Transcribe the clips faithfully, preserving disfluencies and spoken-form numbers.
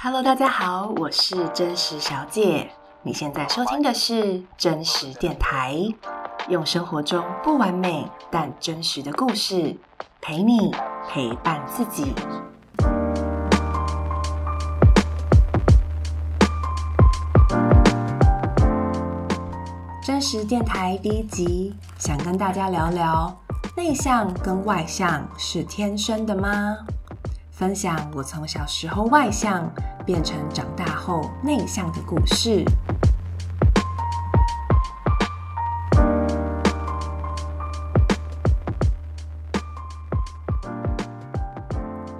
Hello， 大家好，我是真实小姐。你现在收听的是真实电台，用生活中不完美但真实的故事，陪你陪伴自己。真实电台第一集，想跟大家聊聊内向跟外向是天生的吗？分享我从小时候外向变成长大后内向的故事。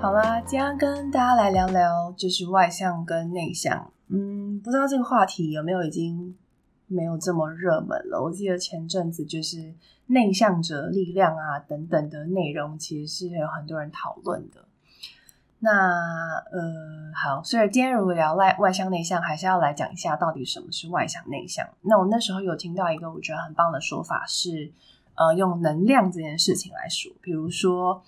好啦，今天跟大家来聊聊就是外向跟内向。嗯，不知道这个话题有没有已经没有这么热门了。我记得前阵子就是内向者力量啊等等的内容，其实是有很多人讨论的。那呃好，所以今天如果聊外向内向，还是要来讲一下到底什么是外向内向。那我那时候有听到一个我觉得很棒的说法是，呃，用能量这件事情来说，比如说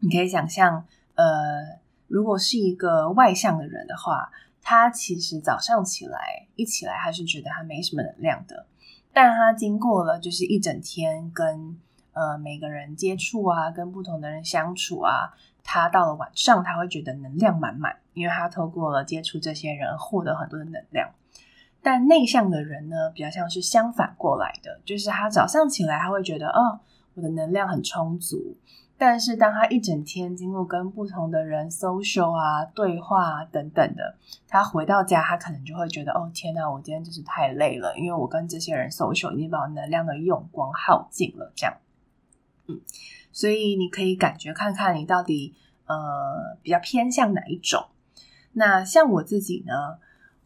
你可以想象，呃，如果是一个外向的人的话，他其实早上起来一起来，他是觉得他没什么能量的，但他经过了就是一整天跟呃每个人接触啊，跟不同的人相处啊。他到了晚上他会觉得能量满满，因为他透过了接触这些人获得很多的能量。但内向的人呢，比较像是相反过来的，就是他早上起来他会觉得哦，我的能量很充足，但是当他一整天经过跟不同的人 social 啊对话啊等等的，他回到家他可能就会觉得哦天哪，我今天就是太累了，因为我跟这些人 social 已经把我能量的用光耗尽了这样。嗯，所以你可以感觉看看你到底呃比较偏向哪一种。那像我自己呢，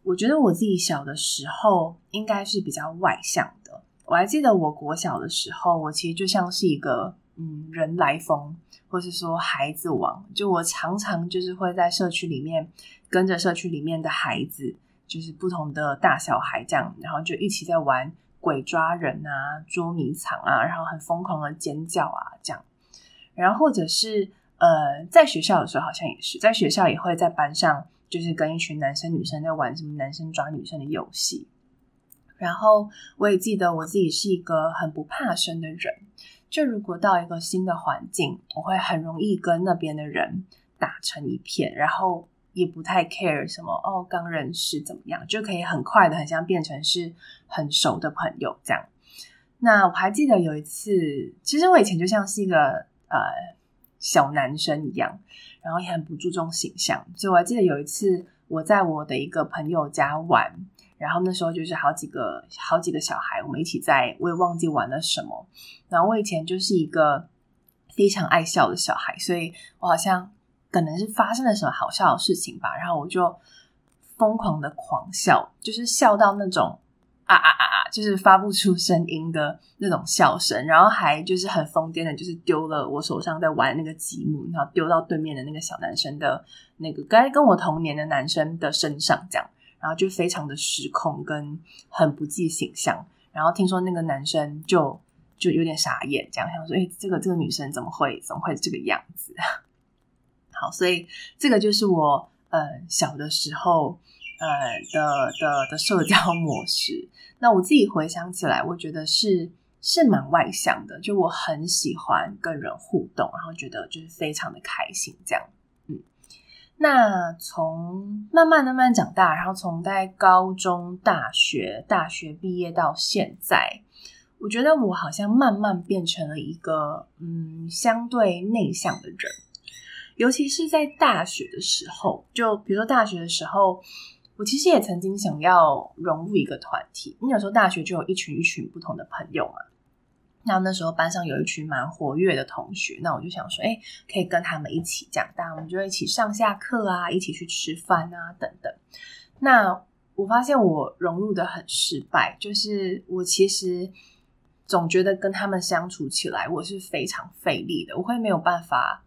我觉得我自己小的时候应该是比较外向的。我还记得我国小的时候，我其实就像是一个嗯人来疯，或是说孩子王，就我常常就是会在社区里面跟着社区里面的孩子，就是不同的大小孩这样，然后就一起在玩鬼抓人啊，捉迷藏啊，然后很疯狂的尖叫啊这样。然后或者是呃，在学校的时候好像也是，在学校也会在班上就是跟一群男生女生在玩什么男生抓女生的游戏。然后我也记得我自己是一个很不怕生的人，就如果到一个新的环境，我会很容易跟那边的人打成一片，然后也不太 care 什么哦刚认识怎么样，就可以很快的很像变成是很熟的朋友这样。那我还记得有一次，其实我以前就像是一个呃小男生一样，然后也很不注重形象，所以我还记得有一次我在我的一个朋友家玩，然后那时候就是好几个好几个小孩我们一起在，我也忘记玩了什么。然后我以前就是一个非常爱笑的小孩，所以我好像可能是发生了什么好笑的事情吧，然后我就疯狂的狂笑，就是笑到那种啊啊啊啊，就是发不出声音的那种笑声，然后还就是很疯癫的，就是丢了我手上在玩那个积木，然后丢到对面的那个小男生的那个该跟我同年的男生的身上这样，然后就非常的失控跟很不计形象。然后听说那个男生就就有点傻眼这样，想说、欸、这个这个女生怎么会怎么会这个样子。好，所以这个就是我呃小的时候呃的的的社交模式。那我自己回想起来，我觉得是是蛮外向的，就我很喜欢跟人互动，然后觉得就是非常的开心这样。嗯，那从慢慢慢慢长大，然后从在高中、大学、大学毕业到现在，我觉得我好像慢慢变成了一个嗯相对内向的人。尤其是在大学的时候，就比如说大学的时候，我其实也曾经想要融入一个团体，因为有时候大学就有一群一群不同的朋友嘛。那那时候班上有一群蛮活跃的同学，那我就想说，哎，可以跟他们一起这样，大家我们就一起上下课啊，一起去吃饭啊，等等。那我发现我融入的很失败，就是我其实总觉得跟他们相处起来，我是非常费力的，我会没有办法。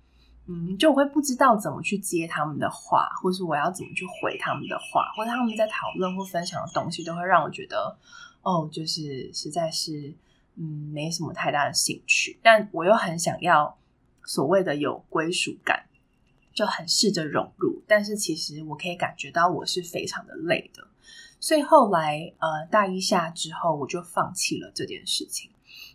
嗯，就我会不知道怎么去接他们的话，或是我要怎么去回他们的话，或者他们在讨论或分享的东西，都会让我觉得哦，就是实在是嗯没什么太大的兴趣，但我又很想要所谓的有归属感，就很试着融入，但是其实我可以感觉到我是非常的累的。所以后来呃大一下之后我就放弃了这件事情。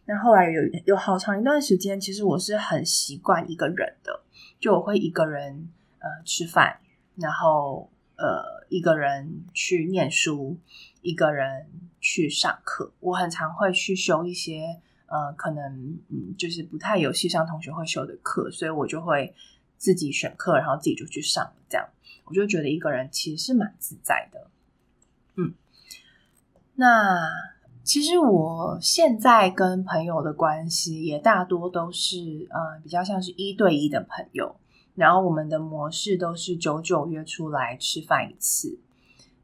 那后来有有好长一段时间，其实我是很习惯一个人的，就我会一个人呃吃饭，然后呃一个人去念书，一个人去上课。我很常会去修一些呃可能嗯就是不太有系上同学会修的课，所以我就会自己选课，然后自己就去上，这样我就觉得一个人其实是蛮自在的。嗯，那其实我现在跟朋友的关系也大多都是呃比较像是一对一的朋友，然后我们的模式都是久久约出来吃饭一次。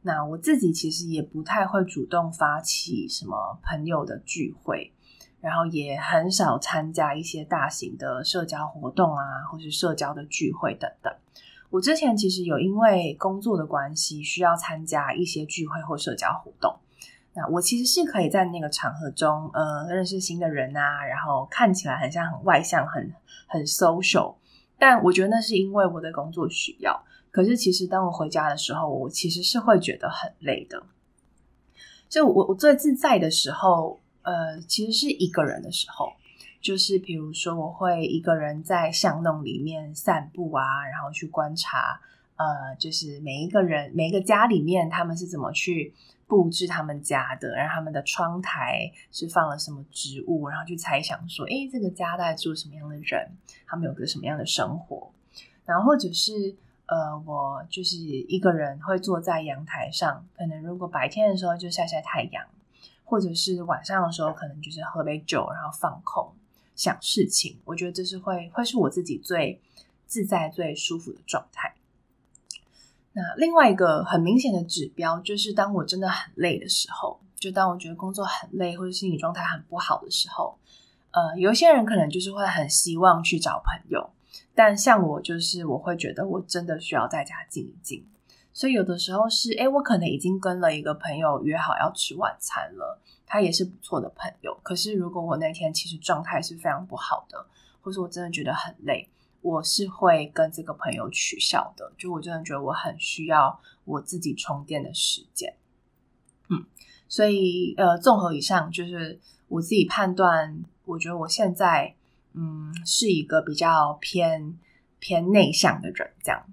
那我自己其实也不太会主动发起什么朋友的聚会，然后也很少参加一些大型的社交活动啊，或是社交的聚会等等。我之前其实有因为工作的关系需要参加一些聚会或社交活动，那我其实是可以在那个场合中呃，认识新的人啊，然后看起来很像很外向，很很 social， 但我觉得那是因为我的工作需要。可是其实当我回家的时候，我其实是会觉得很累的。所以我我最自在的时候呃，其实是一个人的时候，就是比如说我会一个人在巷弄里面散步啊，然后去观察呃，就是每一个人每一个家里面他们是怎么去布置他们家的，然后他们的窗台是放了什么植物，然后去猜想说诶这个家大概住什么样的人，他们有个什么样的生活。然后或者是呃，我就是一个人会坐在阳台上，可能如果白天的时候就晒晒太阳，或者是晚上的时候可能就是喝杯酒然后放空想事情。我觉得这是会会是我自己最自在最舒服的状态。那另外一个很明显的指标就是当我真的很累的时候，就当我觉得工作很累或者心理状态很不好的时候，呃，有些人可能就是会很希望去找朋友，但像我就是我会觉得我真的需要在家静一静。所以有的时候是诶我可能已经跟了一个朋友约好要吃晚餐了，他也是不错的朋友，可是如果我那天其实状态是非常不好的，或是我真的觉得很累，我是会跟这个朋友取消的，就我真的觉得我很需要我自己充电的时间。嗯，所以呃，综合以上就是我自己判断，我觉得我现在嗯是一个比较偏偏内向的人这样。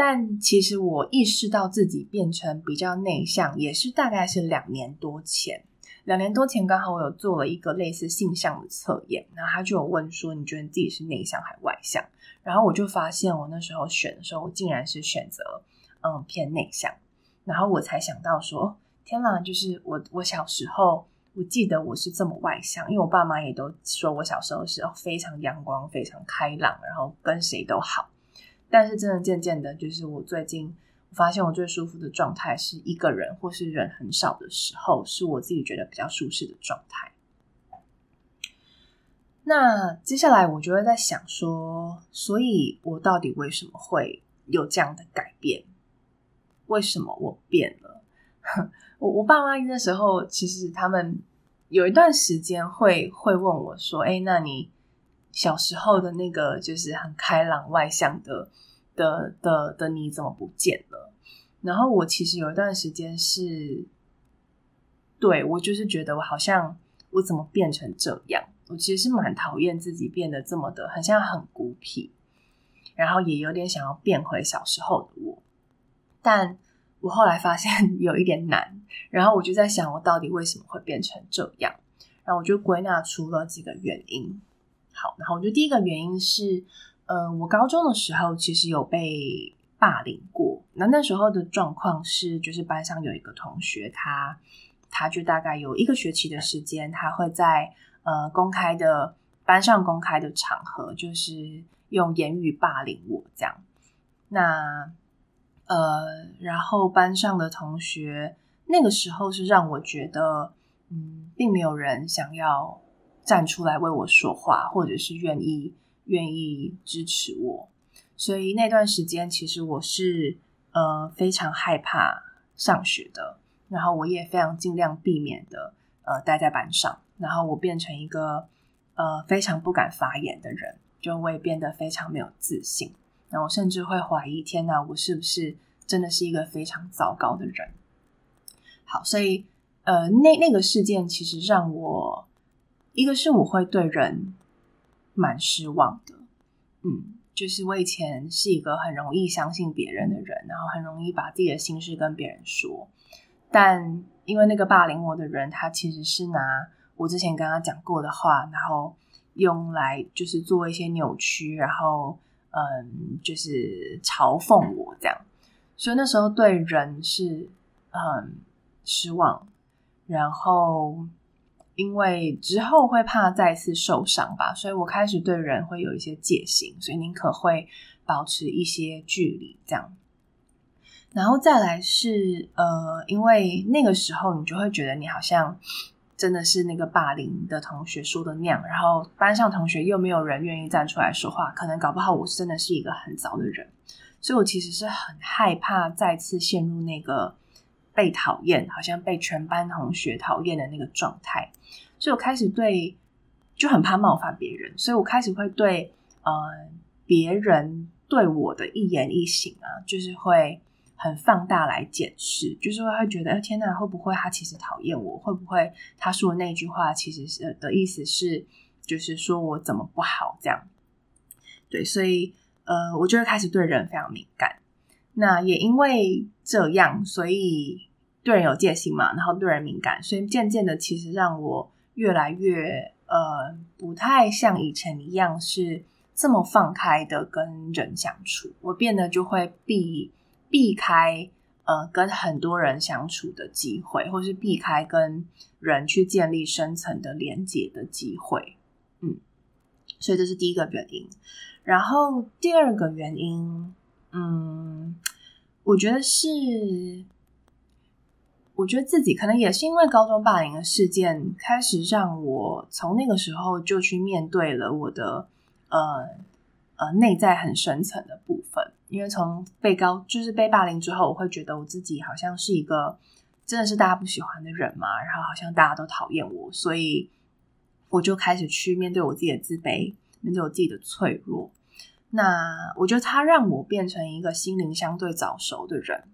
但其实我意识到自己变成比较内向也是大概是两年多前两年多前刚好我有做了一个类似性向的测验，然后他就有问说你觉得你自己是内向还外向，然后我就发现我那时候选的时候我竟然是选择嗯偏内向，然后我才想到说天哪，就是我我小时候我记得我是这么外向，因为我爸妈也都说我小时候是非常阳光非常开朗，然后跟谁都好。但是真的渐渐的就是我最近我发现我最舒服的状态是一个人或是人很少的时候，是我自己觉得比较舒适的状态。那接下来我就会在想说，所以我到底为什么会有这样的改变？为什么我变了？我我爸妈那时候其实他们有一段时间会会问我说：“哎，那你小时候的那个就是很开朗外向的。”的的的你怎么不见了？然后我其实有一段时间是，对，我就是觉得我好像我怎么变成这样？我其实是蛮讨厌自己变得这么的，很像很孤僻，然后也有点想要变回小时候的我。但我后来发现有一点难，然后我就在想我到底为什么会变成这样？然后我就归纳出了几个原因。好，然后我觉得第一个原因是呃，我高中的时候其实有被霸凌过。那那时候的状况是，就是班上有一个同学，他他就大概有一个学期的时间，他会在呃公开的班上公开的场合，就是用言语霸凌我这样。那呃，然后班上的同学那个时候是让我觉得，嗯，并没有人想要站出来为我说话，或者是愿意。愿意支持我，所以那段时间其实我是呃非常害怕上学的，然后我也非常尽量避免的呃待在班上，然后我变成一个呃非常不敢发言的人，就我也变得非常没有自信，然后甚至会怀疑，天哪，我是不是真的是一个非常糟糕的人。好，所以呃，那那个事件其实让我，一个是我会对人蛮失望的，嗯，就是我以前是一个很容易相信别人的人，然后很容易把自己的心事跟别人说，但因为那个霸凌我的人，他其实是拿我之前跟他讲过的话，然后用来就是做一些扭曲，然后嗯，就是嘲讽我这样，所以那时候对人是嗯失望，然后因为之后会怕再次受伤吧，所以我开始对人会有一些戒心，所以宁可会保持一些距离这样。然后再来是呃，因为那个时候你就会觉得你好像真的是那个霸凌的同学说的那样，然后班上同学又没有人愿意站出来说话，可能搞不好我真的是一个很糟的人，所以我其实是很害怕再次陷入那个被讨厌，好像被全班同学讨厌的那个状态，所以我开始对，就很怕冒犯别人，所以我开始会对呃别人对我的一言一行啊，就是会很放大来检视，就是会觉得天哪，会不会他其实讨厌我，会不会他说的那句话其实是的意思是就是说我怎么不好这样。对，所以呃，我就会开始对人非常敏感，那也因为这样，所以对人有戒心嘛，然后对人敏感，所以渐渐的其实让我越来越呃，不太像以前一样是这么放开的跟人相处，我变得就会避避开呃跟很多人相处的机会，或是避开跟人去建立深层的连结的机会，嗯，所以这是第一个原因。然后第二个原因，嗯，我觉得是，我觉得自己可能也是因为高中霸凌的事件，开始让我从那个时候就去面对了我的呃呃内在很深层的部分。因为从被高就是被霸凌之后，我会觉得我自己好像是一个真的是大家不喜欢的人嘛，然后好像大家都讨厌我，所以我就开始去面对我自己的自卑，面对我自己的脆弱。那我觉得它让我变成一个心灵相对早熟的人，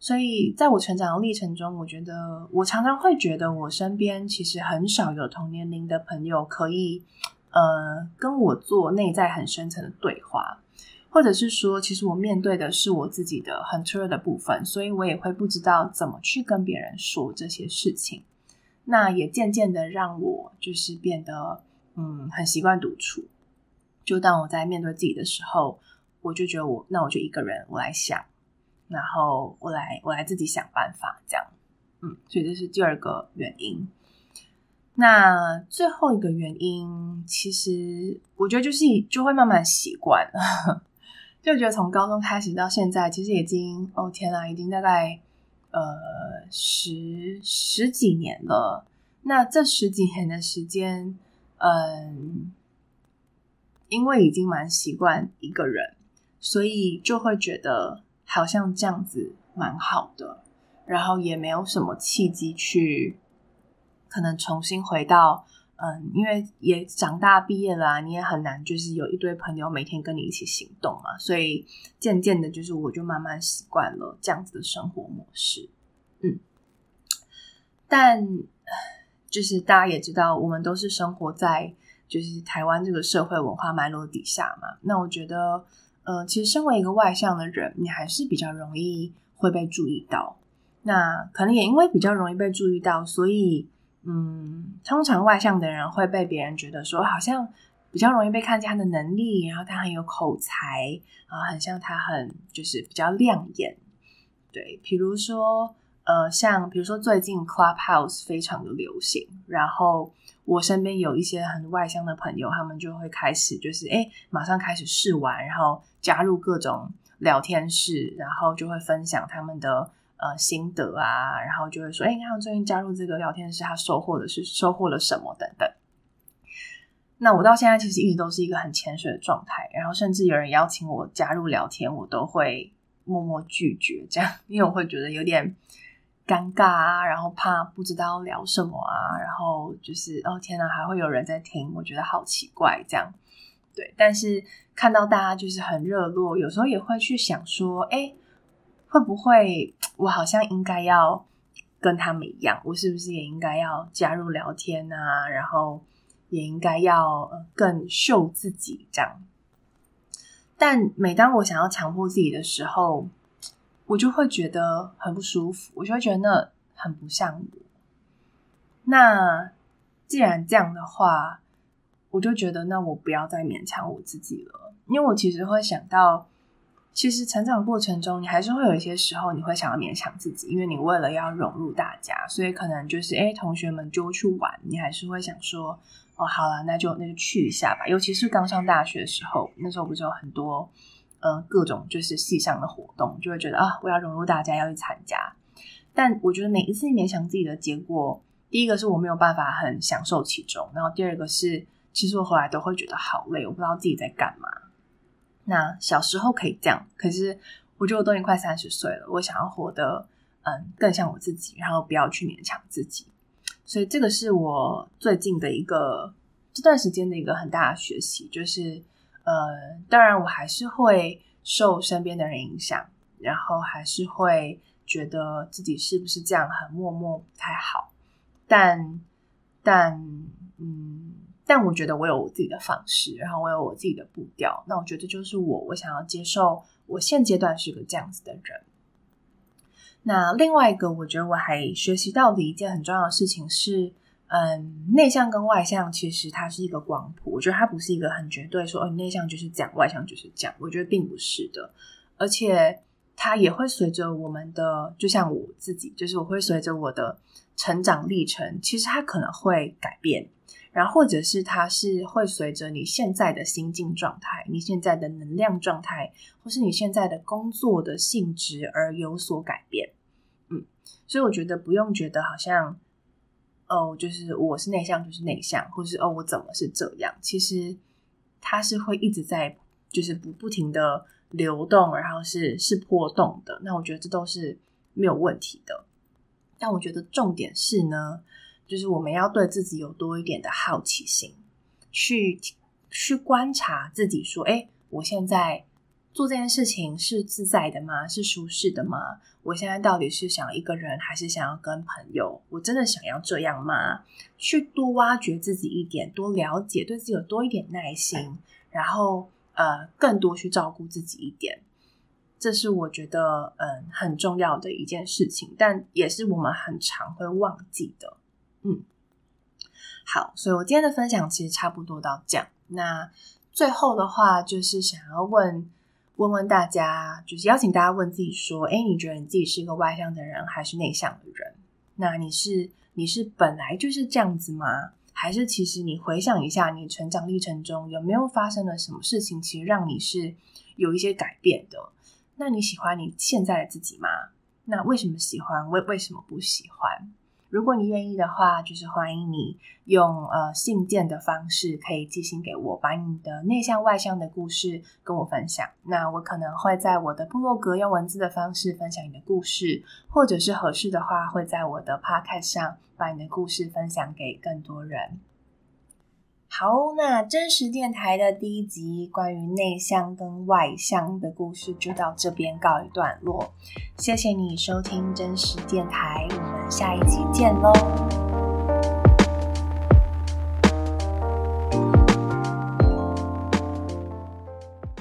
所以在我成长的历程中，我觉得我常常会觉得我身边其实很少有同年龄的朋友可以呃跟我做内在很深层的对话，或者是说其实我面对的是我自己的很脆弱的部分，所以我也会不知道怎么去跟别人说这些事情，那也渐渐的让我就是变得嗯很习惯独处，就当我在面对自己的时候，我就觉得我那我就一个人我来想，然后我来我来自己想办法这样，嗯，所以这是第二个原因。那最后一个原因，其实我觉得就是就会慢慢习惯了就觉得从高中开始到现在，其实已经哦天哪，已经大概呃十十几年了。那这十几年的时间，嗯，因为已经蛮习惯一个人，所以就会觉得好像这样子蛮好的，然后也没有什么契机去可能重新回到。嗯，因为也长大毕业了啊，你也很难就是有一堆朋友每天跟你一起行动嘛，所以渐渐的就是我就慢慢习惯了这样子的生活模式，嗯，但就是大家也知道我们都是生活在就是台湾这个社会文化脉络底下嘛，那我觉得呃，其实身为一个外向的人，你还是比较容易会被注意到，那可能也因为比较容易被注意到，所以嗯，通常外向的人会被别人觉得说好像比较容易被看见他的能力，然后他很有口才，然后很像他很就是比较亮眼。对，比如说呃，像比如说最近 Clubhouse 非常的流行，然后我身边有一些很外向的朋友，他们就会开始就是哎，马上开始试玩，然后加入各种聊天室，然后就会分享他们的呃，心得啊，然后就会说，哎，你看最近加入这个聊天室，他收获的是收获了什么等等。那我到现在其实一直都是一个很潜水的状态，然后甚至有人邀请我加入聊天，我都会默默拒绝这样，因为我会觉得有点尴尬啊，然后怕不知道聊什么啊，然后就是哦天哪，还会有人在听，我觉得好奇怪这样。对，但是看到大家就是很热络，有时候也会去想说，哎，会不会我好像应该要跟他们一样，我是不是也应该要加入聊天啊，然后也应该要更秀自己这样。但每当我想要强迫自己的时候，我就会觉得很不舒服，我就会觉得那很不像我。那既然这样的话，我就觉得那我不要再勉强我自己了。因为我其实会想到，其实成长过程中你还是会有一些时候你会想要勉强自己，因为你为了要融入大家，所以可能就是诶同学们就去玩，你还是会想说哦好啦，那就那就去一下吧。尤其是刚上大学的时候，那时候不是有很多呃各种就是系上的活动，就会觉得啊我要融入大家，要去参加。但我觉得每一次勉强自己的结果，第一个是我没有办法很享受其中，然后第二个是其实我后来都会觉得好累，我不知道自己在干嘛。那小时候可以这样，可是我觉得我都已经快三十岁了，我想要活得嗯更像我自己，然后不要去勉强自己。所以这个是我最近的一个这段时间的一个很大的学习，就是呃，当然我还是会受身边的人影响，然后还是会觉得自己是不是这样很默默不太好，但但嗯，但我觉得我有我自己的方式，然后我有我自己的步调，那我觉得就是我我想要接受我现阶段是个这样子的人。那另外一个我觉得我还学习到的一件很重要的事情是，嗯，内向跟外向其实它是一个光谱，我觉得它不是一个很绝对说，哦，内向就是这样，外向就是这样，我觉得并不是的。而且它也会随着我们的，就像我自己，就是我会随着我的成长历程，其实它可能会改变，然后或者是它是会随着你现在的心境状态，你现在的能量状态，或是你现在的工作的性质而有所改变。嗯，所以我觉得不用觉得好像哦，就是我是内向就是内向，或是哦我怎么是这样，其实它是会一直在就是不不停的流动，然后是是波动的，那我觉得这都是没有问题的。但我觉得重点是呢，就是我们要对自己有多一点的好奇心，去去观察自己说，诶，我现在做这件事情是自在的吗？是舒适的吗？我现在到底是想一个人，还是想要跟朋友？我真的想要这样吗？去多挖掘自己一点，多了解，对自己有多一点耐心，然后呃，更多去照顾自己一点，这是我觉得嗯很重要的一件事情，但也是我们很常会忘记的。嗯，好，所以我今天的分享其实差不多到这样。那最后的话，就是想要问问问大家，就是邀请大家问自己说，诶，你觉得你自己是个外向的人，还是内向的人？那你是你是本来就是这样子吗？还是其实你回想一下你成长历程中有没有发生了什么事情，其实让你是有一些改变的？那你喜欢你现在的自己吗？那为什么喜欢？为为什么不喜欢？如果你愿意的话，就是欢迎你用呃信件的方式可以寄信给我，把你的内向外向的故事跟我分享。那我可能会在我的部落格用文字的方式分享你的故事，或者是合适的话会在我的 podcast 上把你的故事分享给更多人。好，那真实电台的第一集关于内向跟外向的故事就到这边告一段落，谢谢你收听真实电台，我们下一集见咯。